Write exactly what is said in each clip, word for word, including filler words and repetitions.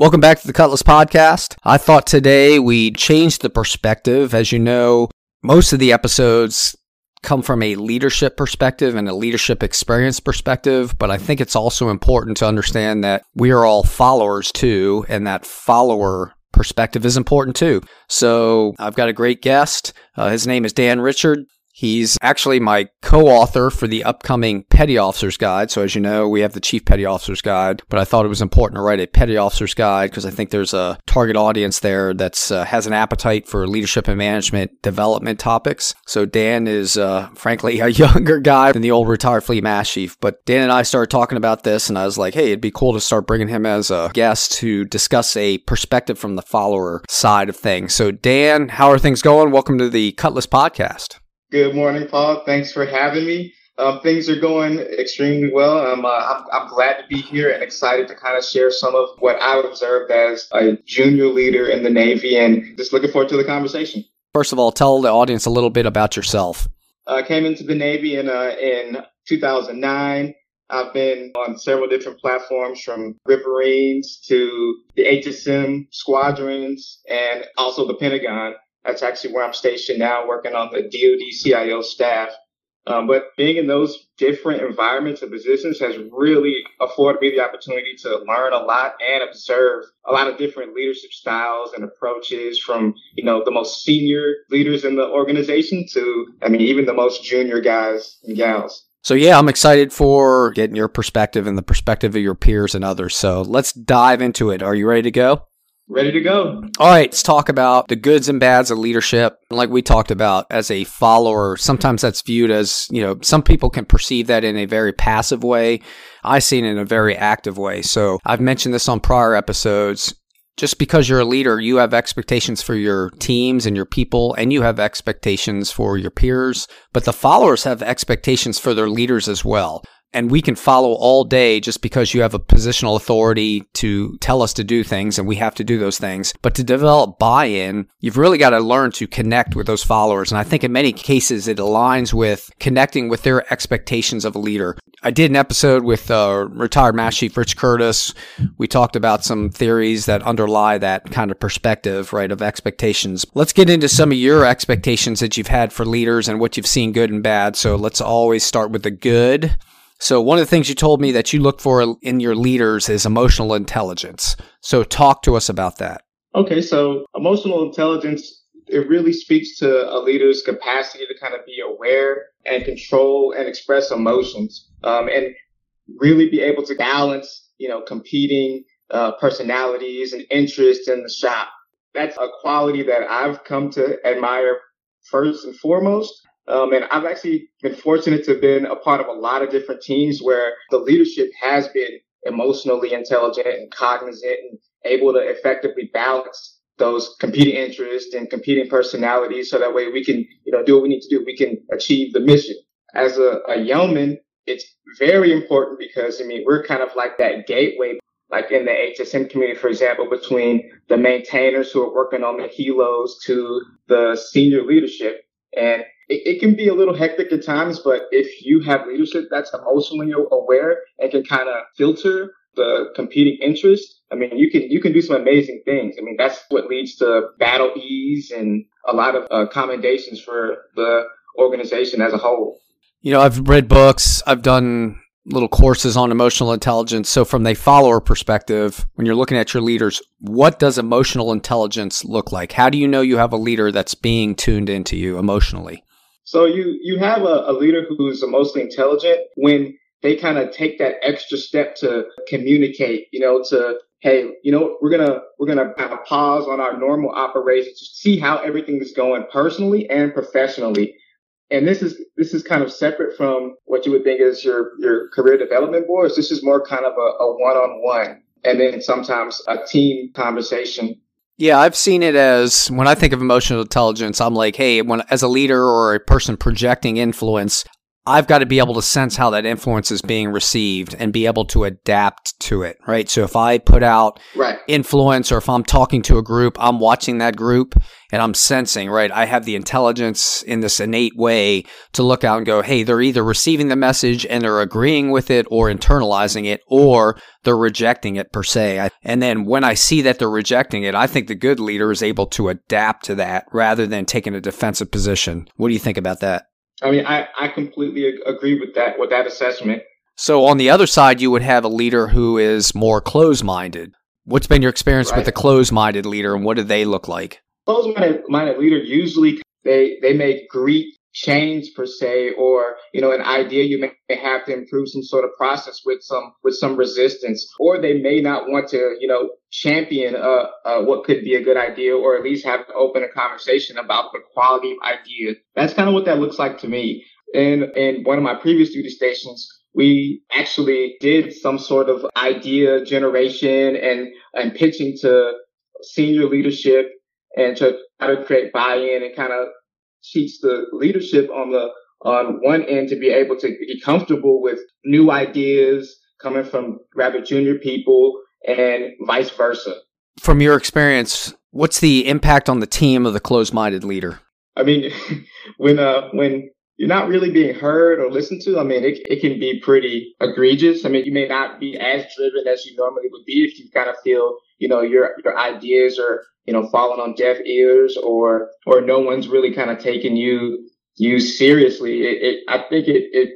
Welcome back to the Cutlass Podcast. I thought today we'd change the perspective. As you know, most of the episodes come from a leadership perspective and a leadership experience perspective, but I think it's also important to understand that we are all followers too, and that follower perspective is important too. So I've got a great guest. Uh, his name is Dan Richard. He's actually my co-author for the upcoming Petty Officer's Guide. So as you know, we have the Chief Petty Officer's Guide, but I thought it was important to write a Petty Officer's Guide because I think there's a target audience there that uh, has an appetite for leadership and management development topics. So Dan is, uh, frankly, a younger guy than the old retired Fleet Master Chief. But Dan and I started talking about this, and I was like, hey, it'd be cool to start bringing him as a guest to discuss a perspective from the follower side of things. So Dan, how are things going? Welcome to the Cutlass Podcast. Good morning, Paul. Thanks for having me. Um, things are going extremely well. Um, uh, I'm, I'm glad to be here and excited to kind of share some of what I observed as a junior leader in the Navy, and just looking forward to the conversation. First of all, tell the audience a little bit about yourself. I uh, came into the Navy in uh, in two thousand nine. I've been on several different platforms, from Riverines to the H S M squadrons and also the Pentagon. That's actually where I'm stationed now, working on the D O D C I O staff. Um, but being in those different environments and positions has really afforded me the opportunity to learn a lot and observe a lot of different leadership styles and approaches, from, you know, the most senior leaders in the organization to, I mean, even the most junior guys and gals. So yeah, I'm excited for getting your perspective and the perspective of your peers and others. So let's dive into it. Are you ready to go? Ready to go. All right, let's talk about the goods and bads of leadership. Like we talked about, as a follower, sometimes that's viewed as, you know, some people can perceive that in a very passive way. I've seen it in a very active way. So I've mentioned this on prior episodes. Just because you're a leader, you have expectations for your teams and your people, and you have expectations for your peers. But the followers have expectations for their leaders as well. And we can follow all day just because you have a positional authority to tell us to do things, and we have to do those things. But to develop buy-in, you've really got to learn to connect with those followers. And I think in many cases, it aligns with connecting with their expectations of a leader. I did an episode with uh, retired Master Chief Rich Curtis. We talked about some theories that underlie that kind of perspective, right, of expectations. Let's get into some of your expectations that you've had for leaders and what you've seen good and bad. So let's always start with the good. So one of the things you told me that you look for in your leaders is emotional intelligence. So talk to us about that. Okay, so emotional intelligence, it really speaks to a leader's capacity to kind of be aware and control and express emotions, um, and really be able to balance, you know, competing uh, personalities and interests in the shop. That's a quality that I've come to admire first and foremost. Um, and I've actually been fortunate to have been a part of a lot of different teams where the leadership has been emotionally intelligent and cognizant and able to effectively balance those competing interests and competing personalities. So that way we can, you know, do what we need to do. We can achieve the mission. As a, a yeoman, it's very important because, I mean, we're kind of like that gateway, like in the H S M community, for example, between the maintainers who are working on the helos to the senior leadership. And it can be a little hectic at times, but if you have leadership that's emotionally aware and can kind of filter the competing interests, I mean, you can you can do some amazing things. I mean, that's what leads to battle ease and a lot of uh, commendations for the organization as a whole. You know, I've read books. I've done little courses on emotional intelligence. So from a follower perspective, when you're looking at your leaders, what does emotional intelligence look like? How do you know you have a leader that's being tuned into you emotionally? So you, you have a, a leader who's emotionally intelligent when they kind of take that extra step to communicate, you know, to, hey, you know, we're going to we're going to kind of pause on our normal operations to see how everything is going personally and professionally. And this is this is kind of separate from what you would think is your your career development boards. This is more kind of a, a one-on-one, and then sometimes a team conversation. Yeah, I've seen it as, when I think of emotional intelligence, I'm like, hey, when as a leader or a person projecting influence, I've got to be able to sense how that influence is being received and be able to adapt to it, right? So if I put out right. influence, or if I'm talking to a group, I'm watching that group and I'm sensing, right? I have the intelligence in this innate way to look out and go, hey, they're either receiving the message and they're agreeing with it or internalizing it, or they're rejecting it per se. I, and then when I see that they're rejecting it, I think the good leader is able to adapt to that rather than taking a defensive position. What do you think about that? I mean, I, I completely agree with that, with that assessment. So on the other side, you would have a leader who is more closed-minded. What's been your experience right. with a closed-minded leader, and what do they look like? Closed-minded minded leader, usually they, they may greet change per se, or, you know, an idea you may have to improve some sort of process with some, with some resistance, or they may not want to, you know, champion uh, uh, what could be a good idea, or at least have to open a conversation about the quality of ideas. That's kind of what that looks like to me. And in one of my previous duty stations, we actually did some sort of idea generation and, and pitching to senior leadership and to try to create buy-in and kind of teach the leadership on the on one end to be able to be comfortable with new ideas coming from rather junior people and vice versa. From your experience, what's the impact on the team of the closed-minded leader? I mean, when uh, when you're not really being heard or listened to, I mean, it it can be pretty egregious. I mean, you may not be as driven as you normally would be if you kind of feel, you know, your your ideas are, you know, falling on deaf ears, or or no one's really kind of taking you you seriously. It, it, I think it, it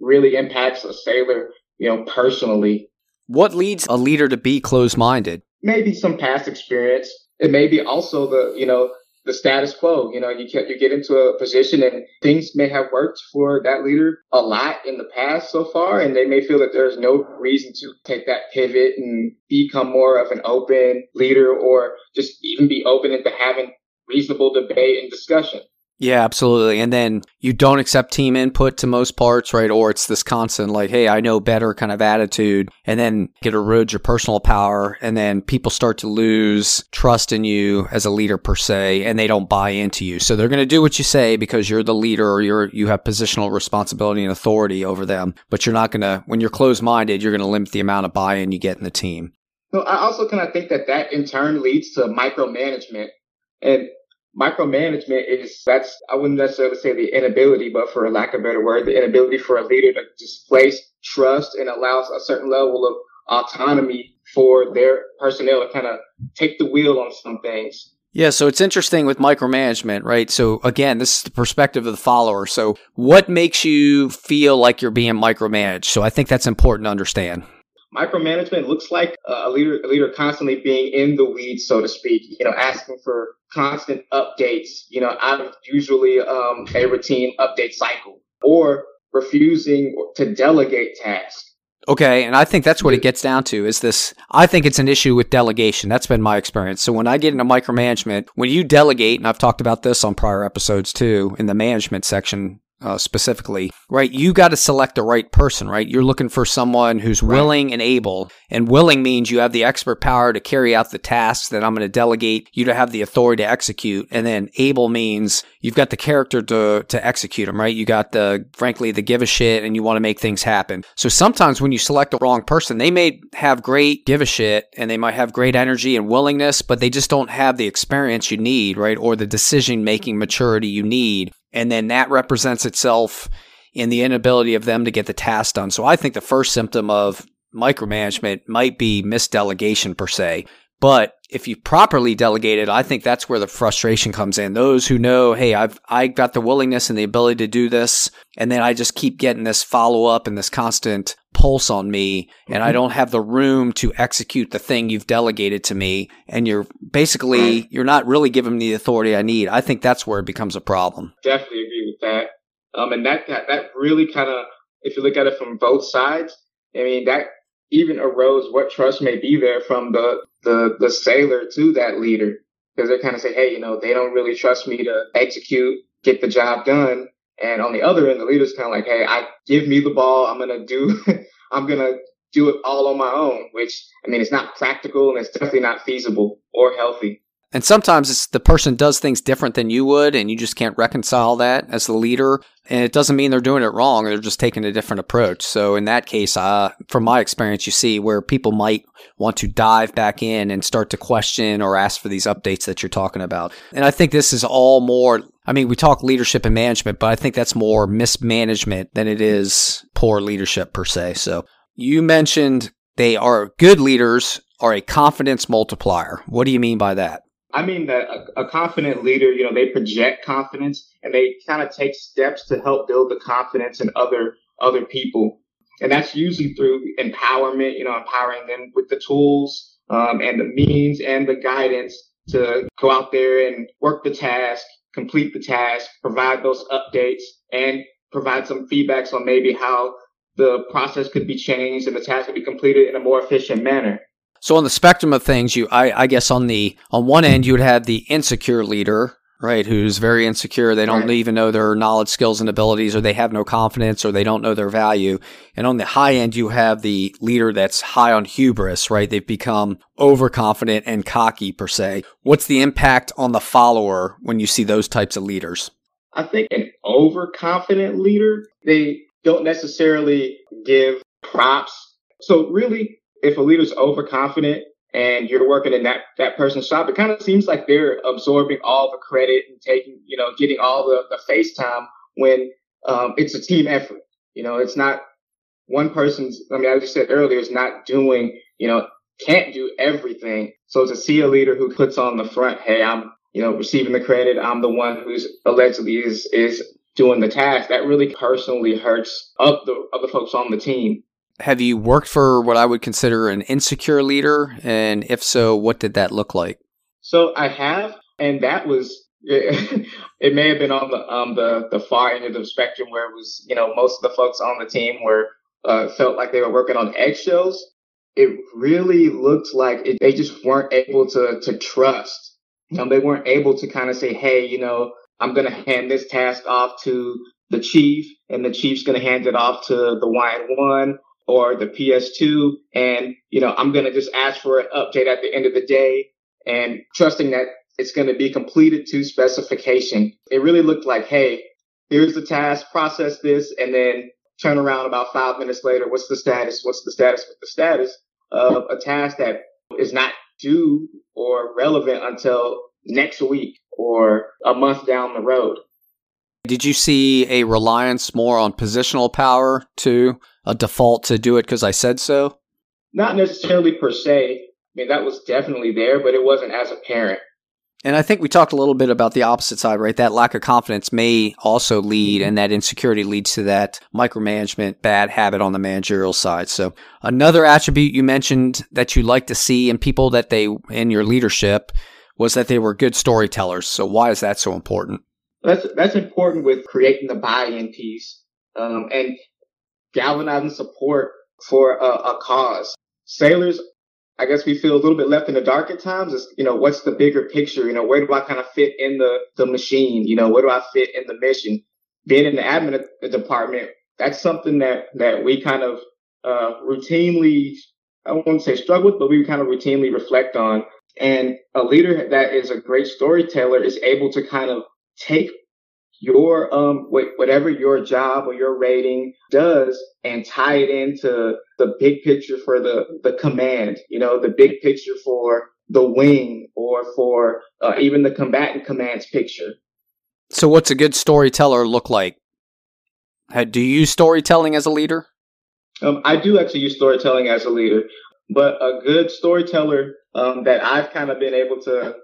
really impacts a sailor, you know, personally. What leads a leader to be closed-minded? Maybe some past experience. It may be also the, you know, the status quo. You know, you can, you get into a position and things may have worked for that leader a lot in the past so far, and they may feel that there's no reason to take that pivot and become more of an open leader, or just even be open into having reasonable debate and discussion. Yeah, absolutely. And then you don't accept team input to most parts, right? Or it's this constant, like, hey, I know better kind of attitude, and then it erodes your personal power. And then people start to lose trust in you as a leader per se, and they don't buy into you. So they're going to do what you say because you're the leader, or you're, you have positional responsibility and authority over them. But you're not going to, when you're closed-minded, you're going to limit the amount of buy-in you get in the team. No, I also kind of think that that in turn leads to micromanagement. And micromanagement is, that's, I wouldn't necessarily say the inability, but for lack of a better word, the inability for a leader to displace trust and allows a certain level of autonomy for their personnel to kind of take the wheel on some things. Yeah, so it's interesting with micromanagement, right? So again, this is the perspective of the follower. So what makes you feel like you're being micromanaged? So I think that's important to understand. Micromanagement looks like a leader, a leader constantly being in the weeds, so to speak, you know, asking for constant updates, you know, out of usually um, a routine update cycle, or refusing to delegate tasks. Okay. And I think that's what it gets down to is this. I think it's an issue with delegation. That's been my experience. So when I get into micromanagement, when you delegate, and I've talked about this on prior episodes too, in the management section, Uh, specifically, right? You got to select the right person, right? You're looking for someone who's right. willing and able, and willing means you have the expert power to carry out the tasks that I'm going to delegate you to have the authority to execute. And then able means you've got the character to, to execute them, right? You got the, frankly, the give a shit, and you want to make things happen. So sometimes when you select the wrong person, they may have great give a shit, and they might have great energy and willingness, but they just don't have the experience you need, right? Or the decision-making maturity you need. And then that represents itself in the inability of them to get the task done. So I think the first symptom of micromanagement might be misdelegation per se. But if you properly delegate it, I think that's where the frustration comes in. Those who know, hey, I've I got the willingness and the ability to do this, and then I just keep getting this follow-up and this constant pulse on me, and I don't have the room to execute the thing you've delegated to me, and you're basically, you're not really giving me the authority I need. I think that's where it becomes a problem. Definitely agree with that. Um, and that, that, that really kind of, if you look at it from both sides, I mean, that even erodes what trust may be there from the, the, the sailor to that leader, because they kind of say, hey, you know, they don't really trust me to execute, get the job done. And on the other end, the leader's kind of like, hey, I give me the ball. I'm going to do, I'm going to do it all on my own, which, I mean, it's not practical, and it's definitely not feasible or healthy. And sometimes it's the person does things different than you would, and you just can't reconcile that as the leader. And it doesn't mean they're doing it wrong. They're just taking a different approach. So in that case, uh, from my experience, you see where people might want to dive back in and start to question or ask for these updates that you're talking about. And I think this is all more, I mean, we talk leadership and management, but I think that's more mismanagement than it is poor leadership per se. So you mentioned they are good leaders are a confidence multiplier. What do you mean by that? I mean that a, a confident leader, you know, they project confidence and they kind of take steps to help build the confidence in other other people. And that's usually through empowerment, you know, empowering them with the tools um, and the means and the guidance to go out there and work the task, complete the task, provide those updates, and provide some feedbacks on maybe how the process could be changed and the task could be completed in a more efficient manner. So on the spectrum of things, you, I, I guess on the on one end, you would have the insecure leader, right, who's very insecure. They don't right. even know their knowledge, skills, and abilities, or they have no confidence, or they don't know their value. And on the high end, you have the leader that's high on hubris, right? They've become overconfident and cocky, per se. What's the impact on the follower when you see those types of leaders? I think an overconfident leader, they don't necessarily give props. So really, if a leader's overconfident and you're working in that, that person's shop, it kind of seems like they're absorbing all the credit and taking, you know, getting all the, the face time when um, it's a team effort. You know, it's not one person's, I mean, I just said earlier, it's not doing, you know, can't do everything. So to see a leader who puts on the front, hey, I'm, you know, receiving the credit, I'm the one who's allegedly is, is doing the task, that really personally hurts up the other folks on the team. Have you worked for what I would consider an insecure leader? And if so, what did that look like? So I have, and that was, it may have been on the um, the, the far end of the spectrum where it was, you know, most of the folks on the team were uh, felt like they were working on eggshells. It really looked like it, they just weren't able to, to trust. Um, they weren't able to kind of say, hey, you know, I'm going to hand this task off to the chief, and the chief's going to hand it off to the Y one. Or the P S two, and, you know, I'm going to just ask for an update at the end of the day and trusting that it's going to be completed to specification. It really looked like, hey, here's the task, process this, and then turn around about five minutes later. What's the status? What's the status with the status of a task that is not due or relevant until next week or a month down the road? Did you see a reliance more on positional power to a default to do it because I said so? Not necessarily per se. I mean, that was definitely there, but it wasn't as apparent. And I think we talked a little bit about the opposite side, right? That lack of confidence may also lead, and that insecurity leads to that micromanagement, bad habit on the managerial side. So another attribute you mentioned that you like to see in people that they, in your leadership, was that they were good storytellers. So why is that so important? That's that's important with creating the buy-in piece um, and galvanizing support for a, a cause. Sailors, I guess we feel a little bit left in the dark at times. It's, you know, what's the bigger picture? You know, where do I kind of fit in the, the machine? You know, where do I fit in the mission? Being in the admin department, that's something that, that we kind of uh, routinely, I won't say struggle with, but we kind of routinely reflect on. And a leader that is a great storyteller is able to kind of take your um whatever your job or your rating does and tie it into the big picture for the the command, you know, the big picture for the wing or for uh, even the combatant command's picture. So what's a good storyteller look like? How, do you use storytelling as a leader? Um, I do actually use storytelling as a leader, but a good storyteller um, that I've kind of been able to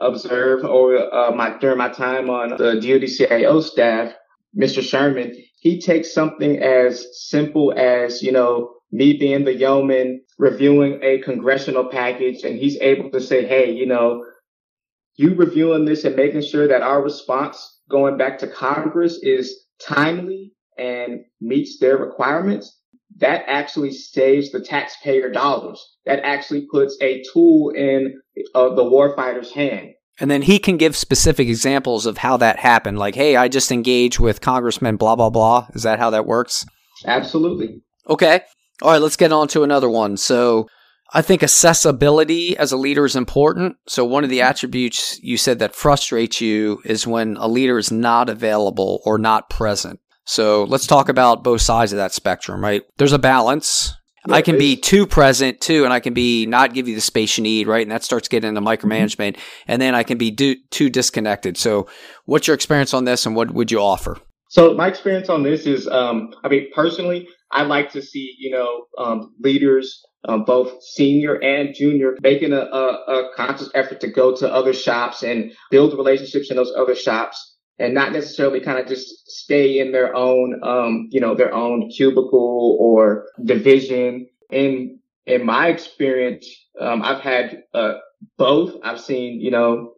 observe or uh, my during my time on the D O D C I O staff, Mister Sherman, he takes something as simple as, you know, me being the yeoman reviewing a congressional package, and he's able to say, hey, you know, you reviewing this and making sure that our response going back to Congress is timely and meets their requirements. That actually saves the taxpayer dollars. That actually puts a tool in uh, the warfighter's hand. And then he can give specific examples of how that happened. Like, hey, I just engaged with Congressman blah, blah, blah. Is that how that works? Absolutely. Okay. All right, let's get on to another one. So I think accessibility as a leader is important. So one of the attributes you said that frustrates you is when a leader is not available or not present. So let's talk about both sides of that spectrum, right? There's a balance. Yeah, I can be too present too, and I can be not give you the space you need, right? And that starts getting into micromanagement. Mm-hmm. And then I can be do, too disconnected. So what's your experience on this and what would you offer? So my experience on this is, um, I mean, personally, I like to see, you know, um, leaders, um, both senior and junior, making a, a, a conscious effort to go to other shops and build relationships in those other shops. And not necessarily kind of just stay in their own, um, you know, their own cubicle or division. In in my experience, um, I've had uh, both. I've seen, you know,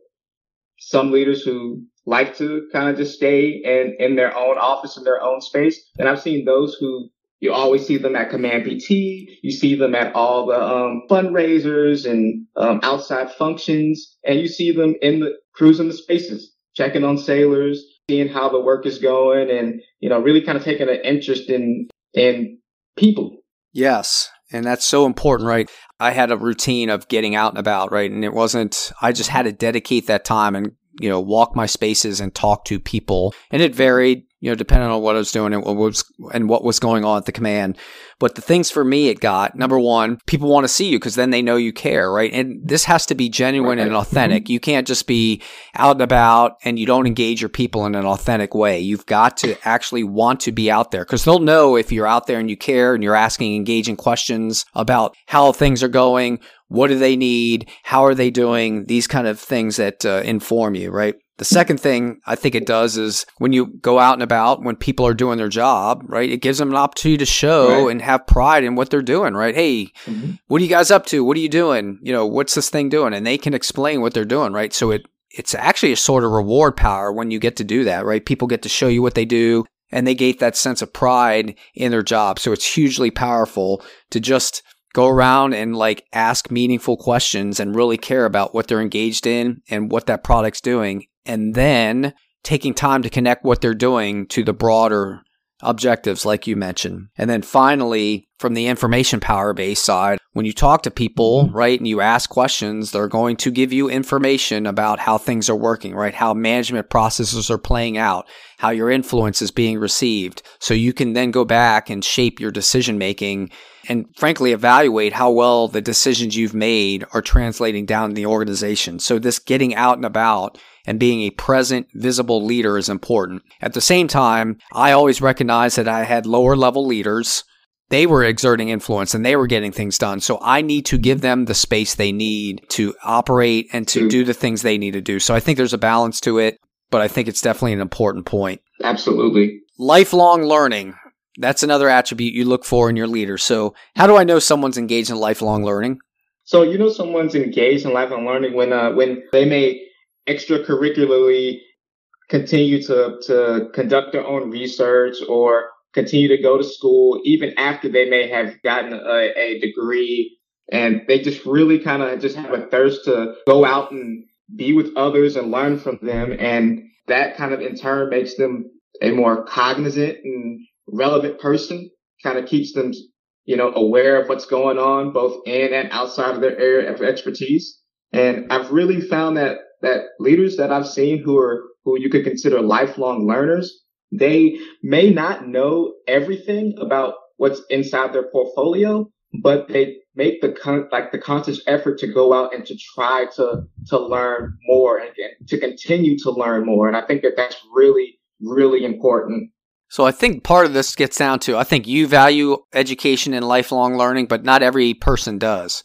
some leaders who like to kind of just stay in, in their own office, in their own space. And I've seen those who you always see them at Command P T. You see them at all the um, fundraisers and um, outside functions, and you see them in the cruising the spaces, checking on sailors, seeing how the work is going, and, you know, really kind of taking an interest in in people. Yes. And that's so important, right? I had a routine of getting out and about, right? And it wasn't, I just had to dedicate that time and, you know, walk my spaces and talk to people. And it varied, you know, depending on what I was doing and what was, and what was going on at the command. But the things for me it got, number one, people want to see you because then they know you care, right? And this has to be genuine and authentic. Mm-hmm. You can't just be out and about and you don't engage your people in an authentic way. You've got to actually want to be out there because they'll know if you're out there and you care and you're asking engaging questions about how things are going, what do they need, how are they doing, these kind of things that uh, inform you, right? The second thing I think it does is when you go out and about, when people are doing their job, right, it gives them an opportunity to show right. and have pride in what they're doing, right? Hey, mm-hmm. what are you guys up to? What are you doing? You know, what's this thing doing? And they can explain what they're doing, right? So it it's actually a sort of reward power when you get to do that, right? People get to show you what they do and they get that sense of pride in their job. So it's hugely powerful to just go around and like ask meaningful questions and really care about what they're engaged in and what that product's doing. And then taking time to connect what they're doing to the broader objectives, like you mentioned. And then finally, from the information power base side, when you talk to people, right, and you ask questions, they're going to give you information about how things are working, right, how management processes are playing out, how your influence is being received. So you can then go back and shape your decision making and frankly evaluate how well the decisions you've made are translating down in the organization. So this getting out and about and being a present, visible leader is important. At the same time, I always recognized that I had lower level leaders. They were exerting influence and they were getting things done. So I need to give them the space they need to operate and to mm. do the things they need to do. So I think there's a balance to it, but I think it's definitely an important point. Absolutely. Lifelong learning. That's another attribute you look for in your leader. So how do I know someone's engaged in lifelong learning? So you know someone's engaged in lifelong learning when uh, when they may extracurricularly continue to, to conduct their own research or continue to go to school, even after they may have gotten a, a degree. And they just really kind of just have a thirst to go out and be with others and learn from them. And that kind of in turn makes them a more cognizant and relevant person, kind of keeps them, you know, aware of what's going on, both in and outside of their area of expertise. And I've really found that that leaders that I've seen who are, who you could consider lifelong learners, they may not know everything about what's inside their portfolio, but they make the con- like the conscious effort to go out and to try to, to learn more and, and to continue to learn more. And I think that that's really, really important. So I think part of this gets down to, I think you value education and lifelong learning, but not every person does.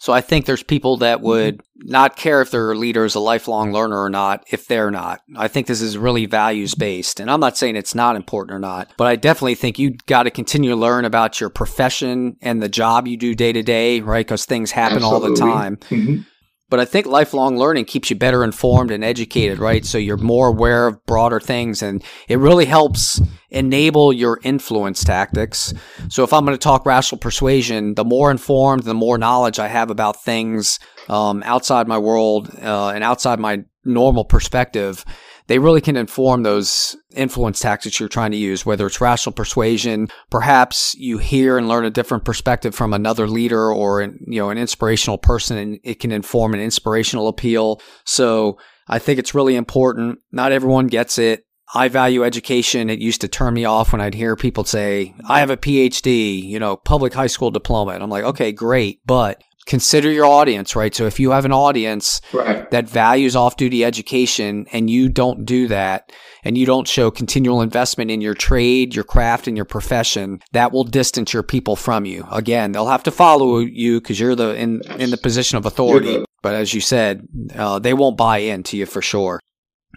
So I think there's people that would not care if their leader is a lifelong learner or not, if they're not. I think this is really values-based. And I'm not saying it's not important or not, but I definitely think you got to continue to learn about your profession and the job you do day-to-day, right? Because things happen Absolutely. all the time. Mm-hmm. But I think lifelong learning keeps you better informed and educated, right? So you're more aware of broader things, and it really helps enable your influence tactics. So if I'm going to talk rational persuasion, the more informed, the more knowledge I have about things um, outside my world uh, and outside my normal perspective, they really can inform those influence tactics you're trying to use, whether it's rational persuasion. Perhaps you hear and learn a different perspective from another leader or an, you know, an inspirational person, and it can inform an inspirational appeal. So I think it's really important. Not everyone gets it. I value education. It used to turn me off when I'd hear people say, I have a P H D, you know, public high school diploma. And I'm like, okay, great. But consider your audience, right? So if you have an audience right. that values off-duty education and you don't do that and you don't show continual investment in your trade, your craft, and your profession, that will distance your people from you. Again, they'll have to follow you because you're the in, in the position of authority. But as you said, uh, they won't buy into you for sure.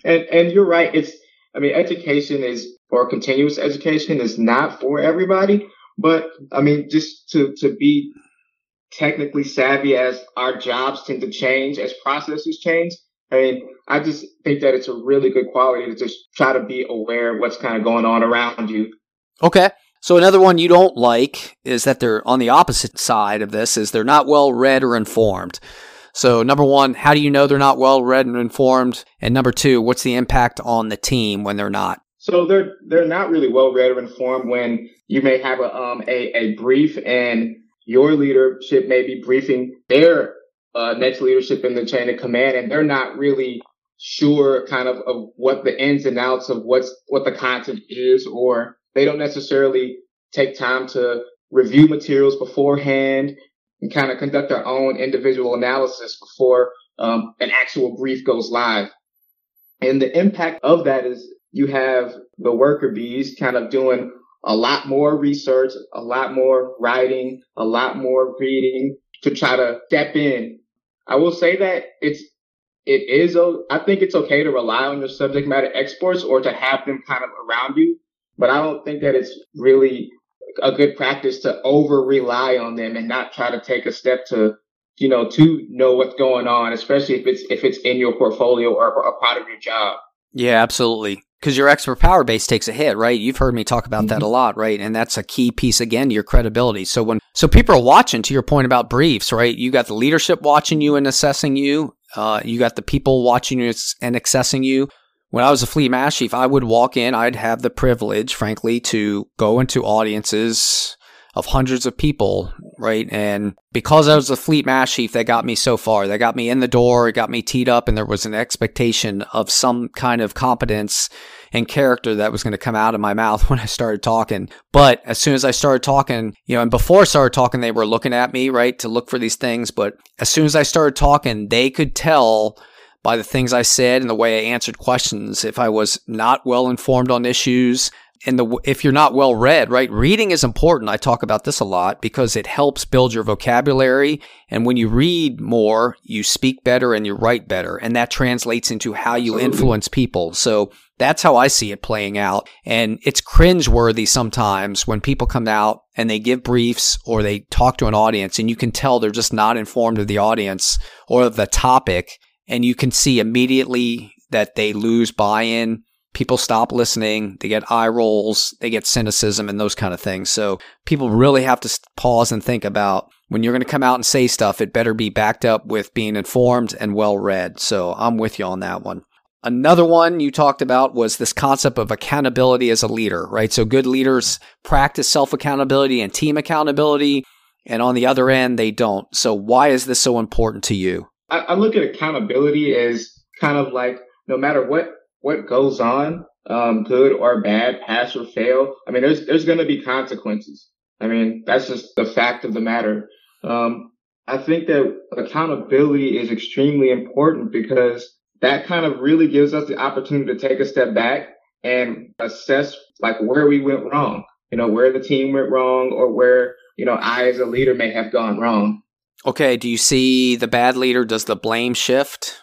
And and you're right. It's I mean, education is, or continuous education is not for everybody. But I mean, just to, to be technically savvy, as our jobs tend to change, as processes change, I mean, I just think that it's a really good quality to just try to be aware of what's kind of going on around you. Okay. So another one you don't like is that they're on the opposite side of this, is they're not well read or informed. So number one, how do you know they're not well read and informed? And number two, what's the impact on the team when they're not? So they're they're not really well read or informed when you may have a um a, a brief, and your leadership may be briefing their uh, next leadership in the chain of command, and they're not really sure kind of of what the ins and outs of what's what the content is, or they don't necessarily take time to review materials beforehand and kind of conduct our own individual analysis before um, an actual brief goes live. And the impact of that is you have the worker bees kind of doing a lot more research, a lot more writing, a lot more reading to try to step in. I will say that it's, it is, I think it's okay to rely on your subject matter experts or to have them kind of around you, but I don't think that it's really a good practice to over rely on them and not try to take a step to, you know, to know what's going on, especially if it's, if it's in your portfolio or a part of your job. Yeah, absolutely. Because your expert power base takes a hit, right? You've heard me talk about mm-hmm. that a lot, right? And that's a key piece, again, to your credibility. So when, so people are watching, to your point about briefs, right? You got the leadership watching you and assessing you. Uh, you got the people watching you and accessing you. When I was a Fleet Master Chief, I would walk in, I'd have the privilege, frankly, to go into audiences of hundreds of people, right? And because I was a Fleet Master Chief, that got me so far. That got me in the door, it got me teed up, and there was an expectation of some kind of competence and character that was going to come out of my mouth when I started talking. But as soon as I started talking, you know, and before I started talking, they were looking at me, right, to look for these things. But as soon as I started talking, they could tell by the things I said and the way I answered questions, if I was not well informed on issues, and the if you're not well read, right? Reading is important. I talk about this a lot because it helps build your vocabulary. And when you read more, you speak better and you write better. And that translates into how you influence people. So that's how I see it playing out. And it's cringeworthy sometimes when people come out and they give briefs or they talk to an audience and you can tell they're just not informed of the audience or of the topic. And you can see immediately that they lose buy-in. People stop listening. They get eye rolls. They get cynicism and those kind of things. So people really have to pause and think about when you're going to come out and say stuff, it better be backed up with being informed and well-read. So I'm with you on that one. Another one you talked about was this concept of accountability as a leader, right? So good leaders practice self-accountability and team accountability. And on the other end, they don't. So why is this so important to you? I look at accountability as kind of like, no matter what, what goes on, um, good or bad, pass or fail. I mean, there's, there's going to be consequences. I mean, that's just the fact of the matter. Um, I think that accountability is extremely important because that kind of really gives us the opportunity to take a step back and assess like where we went wrong, you know, where the team went wrong or where, you know, I as a leader may have gone wrong. Okay, do you see the bad leader? Does the blame shift?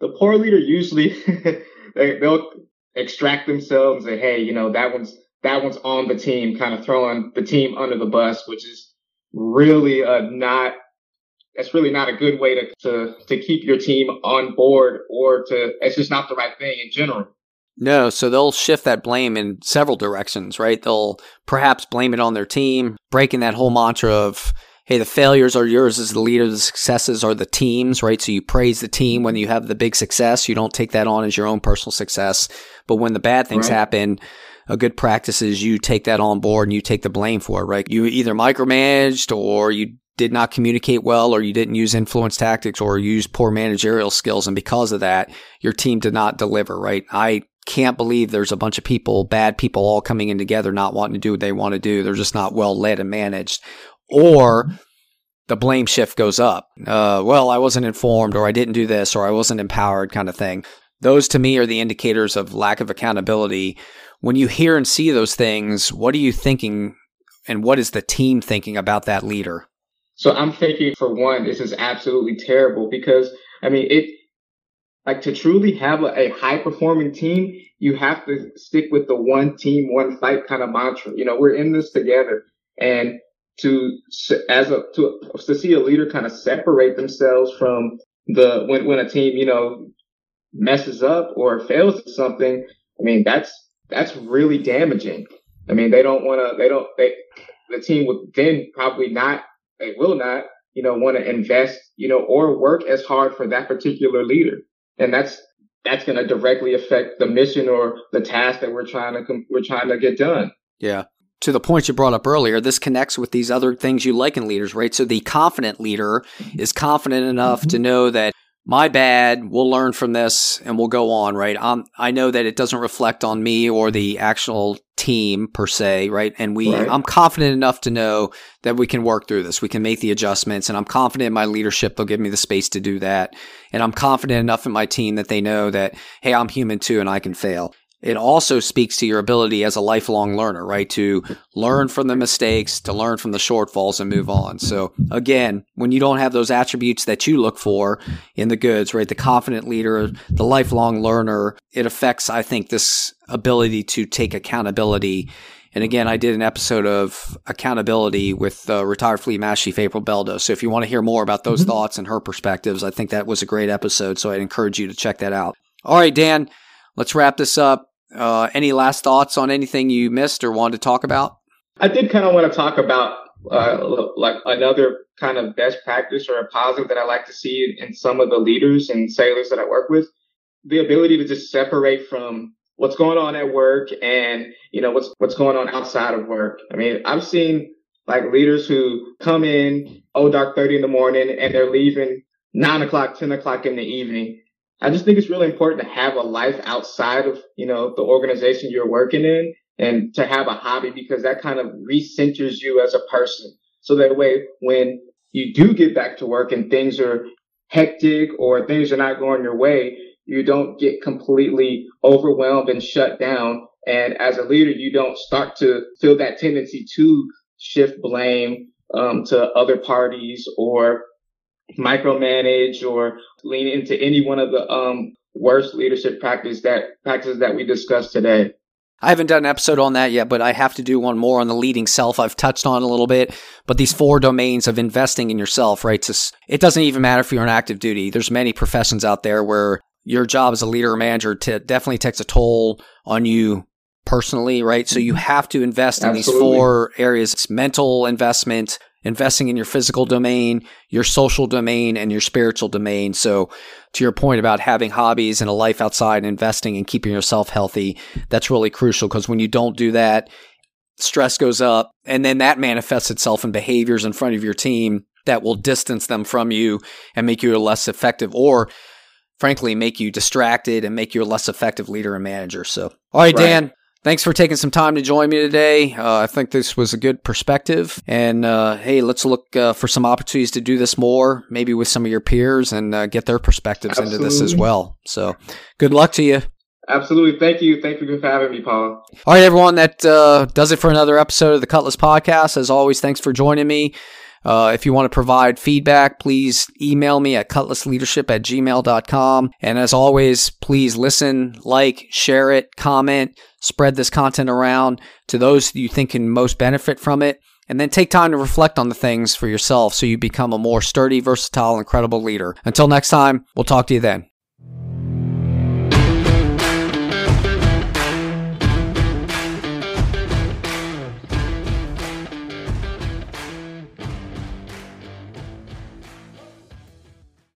The poor leader usually they, they'll extract themselves and hey, you know that one's that one's on the team, kind of throwing the team under the bus, which is really uh, not. That's really not a good way to, to to keep your team on board, or to it's just not the right thing in general. No, so they'll shift that blame in several directions, right? They'll perhaps blame it on their team, breaking that whole mantra of hey, the failures are yours as the leader, the successes are the team's, right? So you praise the team when you have the big success. You don't take that on as your own personal success. But when the bad things right. happen, a good practice is you take that on board and you take the blame for it, right? You either micromanaged, or you did not communicate well, or you didn't use influence tactics, or use poor managerial skills. And because of that, your team did not deliver, right? I can't believe there's a bunch of people, bad people all coming in together, not wanting to do what they want to do. They're just not well led and managed. Or the blame shift goes up. Uh, well, I wasn't informed, or I didn't do this, or I wasn't empowered, kind of thing. Those to me are the indicators of lack of accountability. When you hear and see those things, what are you thinking, and what is the team thinking about that leader? So I'm thinking, for one, this is absolutely terrible, because, I mean, it like to truly have a, a high-performing team, you have to stick with the one team, one fight kind of mantra. You know, we're in this together. And to as a to, to see a leader kind of separate themselves from the when, when a team, you know, messes up or fails at something, I mean, that's that's really damaging. I mean, they don't want to, they don't, they, the team would then probably not, they will not, you know, want to invest, you know, or work as hard for that particular leader. And that's, that's going to directly affect the mission or the task that we're trying to, we're trying to get done. Yeah. To the point you brought up earlier, this connects with these other things you like in leaders, right? So the confident leader is confident enough mm-hmm. to know that, my bad, we'll learn from this and we'll go on, right? I'm, I know that it doesn't reflect on me or the actual team per se, right? And we, right. I'm confident enough to know that we can work through this. We can make the adjustments, and I'm confident in my leadership. They'll give me the space to do that. And I'm confident enough in my team that they know that, hey, I'm human too and I can fail. It also speaks to your ability as a lifelong learner, right? To learn from the mistakes, to learn from the shortfalls and move on. So again, when you don't have those attributes that you look for in the goods, right? The confident leader, the lifelong learner, it affects, I think, this ability to take accountability. And again, I did an episode of accountability with uh, retired Fleet Master Chief April Beldo. So if you want to hear more about those mm-hmm. thoughts and her perspectives, I think that was a great episode. So I'd encourage you to check that out. All right, Dan, let's wrap this up. Uh, any last thoughts on anything you missed or wanted to talk about? I did kind of want to talk about uh, like another kind of best practice or a positive that I like to see in some of the leaders and sailors that I work with, the ability to just separate from what's going on at work and, you know, what's what's going on outside of work. I mean, I've seen like leaders who come in, oh, dark thirty in the morning, and they're leaving nine o'clock, ten o'clock in the evening. I just think it's really important to have a life outside of, you know, the organization you're working in, and to have a hobby, because that kind of recenters you as a person. So that way, when you do get back to work and things are hectic or things are not going your way, you don't get completely overwhelmed and shut down. And as a leader, you don't start to feel that tendency to shift blame um, to other parties, or micromanage, or lean into any one of the um, worst leadership practice that practices that we discussed today. I haven't done an episode on that yet, but I have to do one more on the leading self. I've touched on a little bit, but these four domains of investing in yourself, right? Just, it doesn't even matter if you're on active duty. There's many professions out there where your job as a leader or manager t- definitely takes a toll on you personally, right? So you have to invest Absolutely. in these four areas. It's mental investment, investing in your physical domain, your social domain, and your spiritual domain. So to your point about having hobbies and a life outside and investing and keeping yourself healthy, that's really crucial, because when you don't do that, stress goes up, and then that manifests itself in behaviors in front of your team that will distance them from you and make you a less effective, or frankly, make you distracted and make you a less effective leader and manager. So, all right, right. Dan. Thanks for taking some time to join me today. Uh, I think this was a good perspective. And uh, hey, let's look uh, for some opportunities to do this more, maybe with some of your peers, and uh, get their perspectives Absolutely. into this as well. So good luck to you. Absolutely. Thank you. Thank you for having me, Paul. All right, everyone. That uh, does it for another episode of the Cutlass Podcast. As always, thanks for joining me. Uh, if you want to provide feedback, please email me at cutlass leadership at gmail dot com. And as always, please listen, like, share it, comment, spread this content around to those you think can most benefit from it. And then take time to reflect on the things for yourself so you become a more sturdy, versatile, and credible leader. Until next time, we'll talk to you then.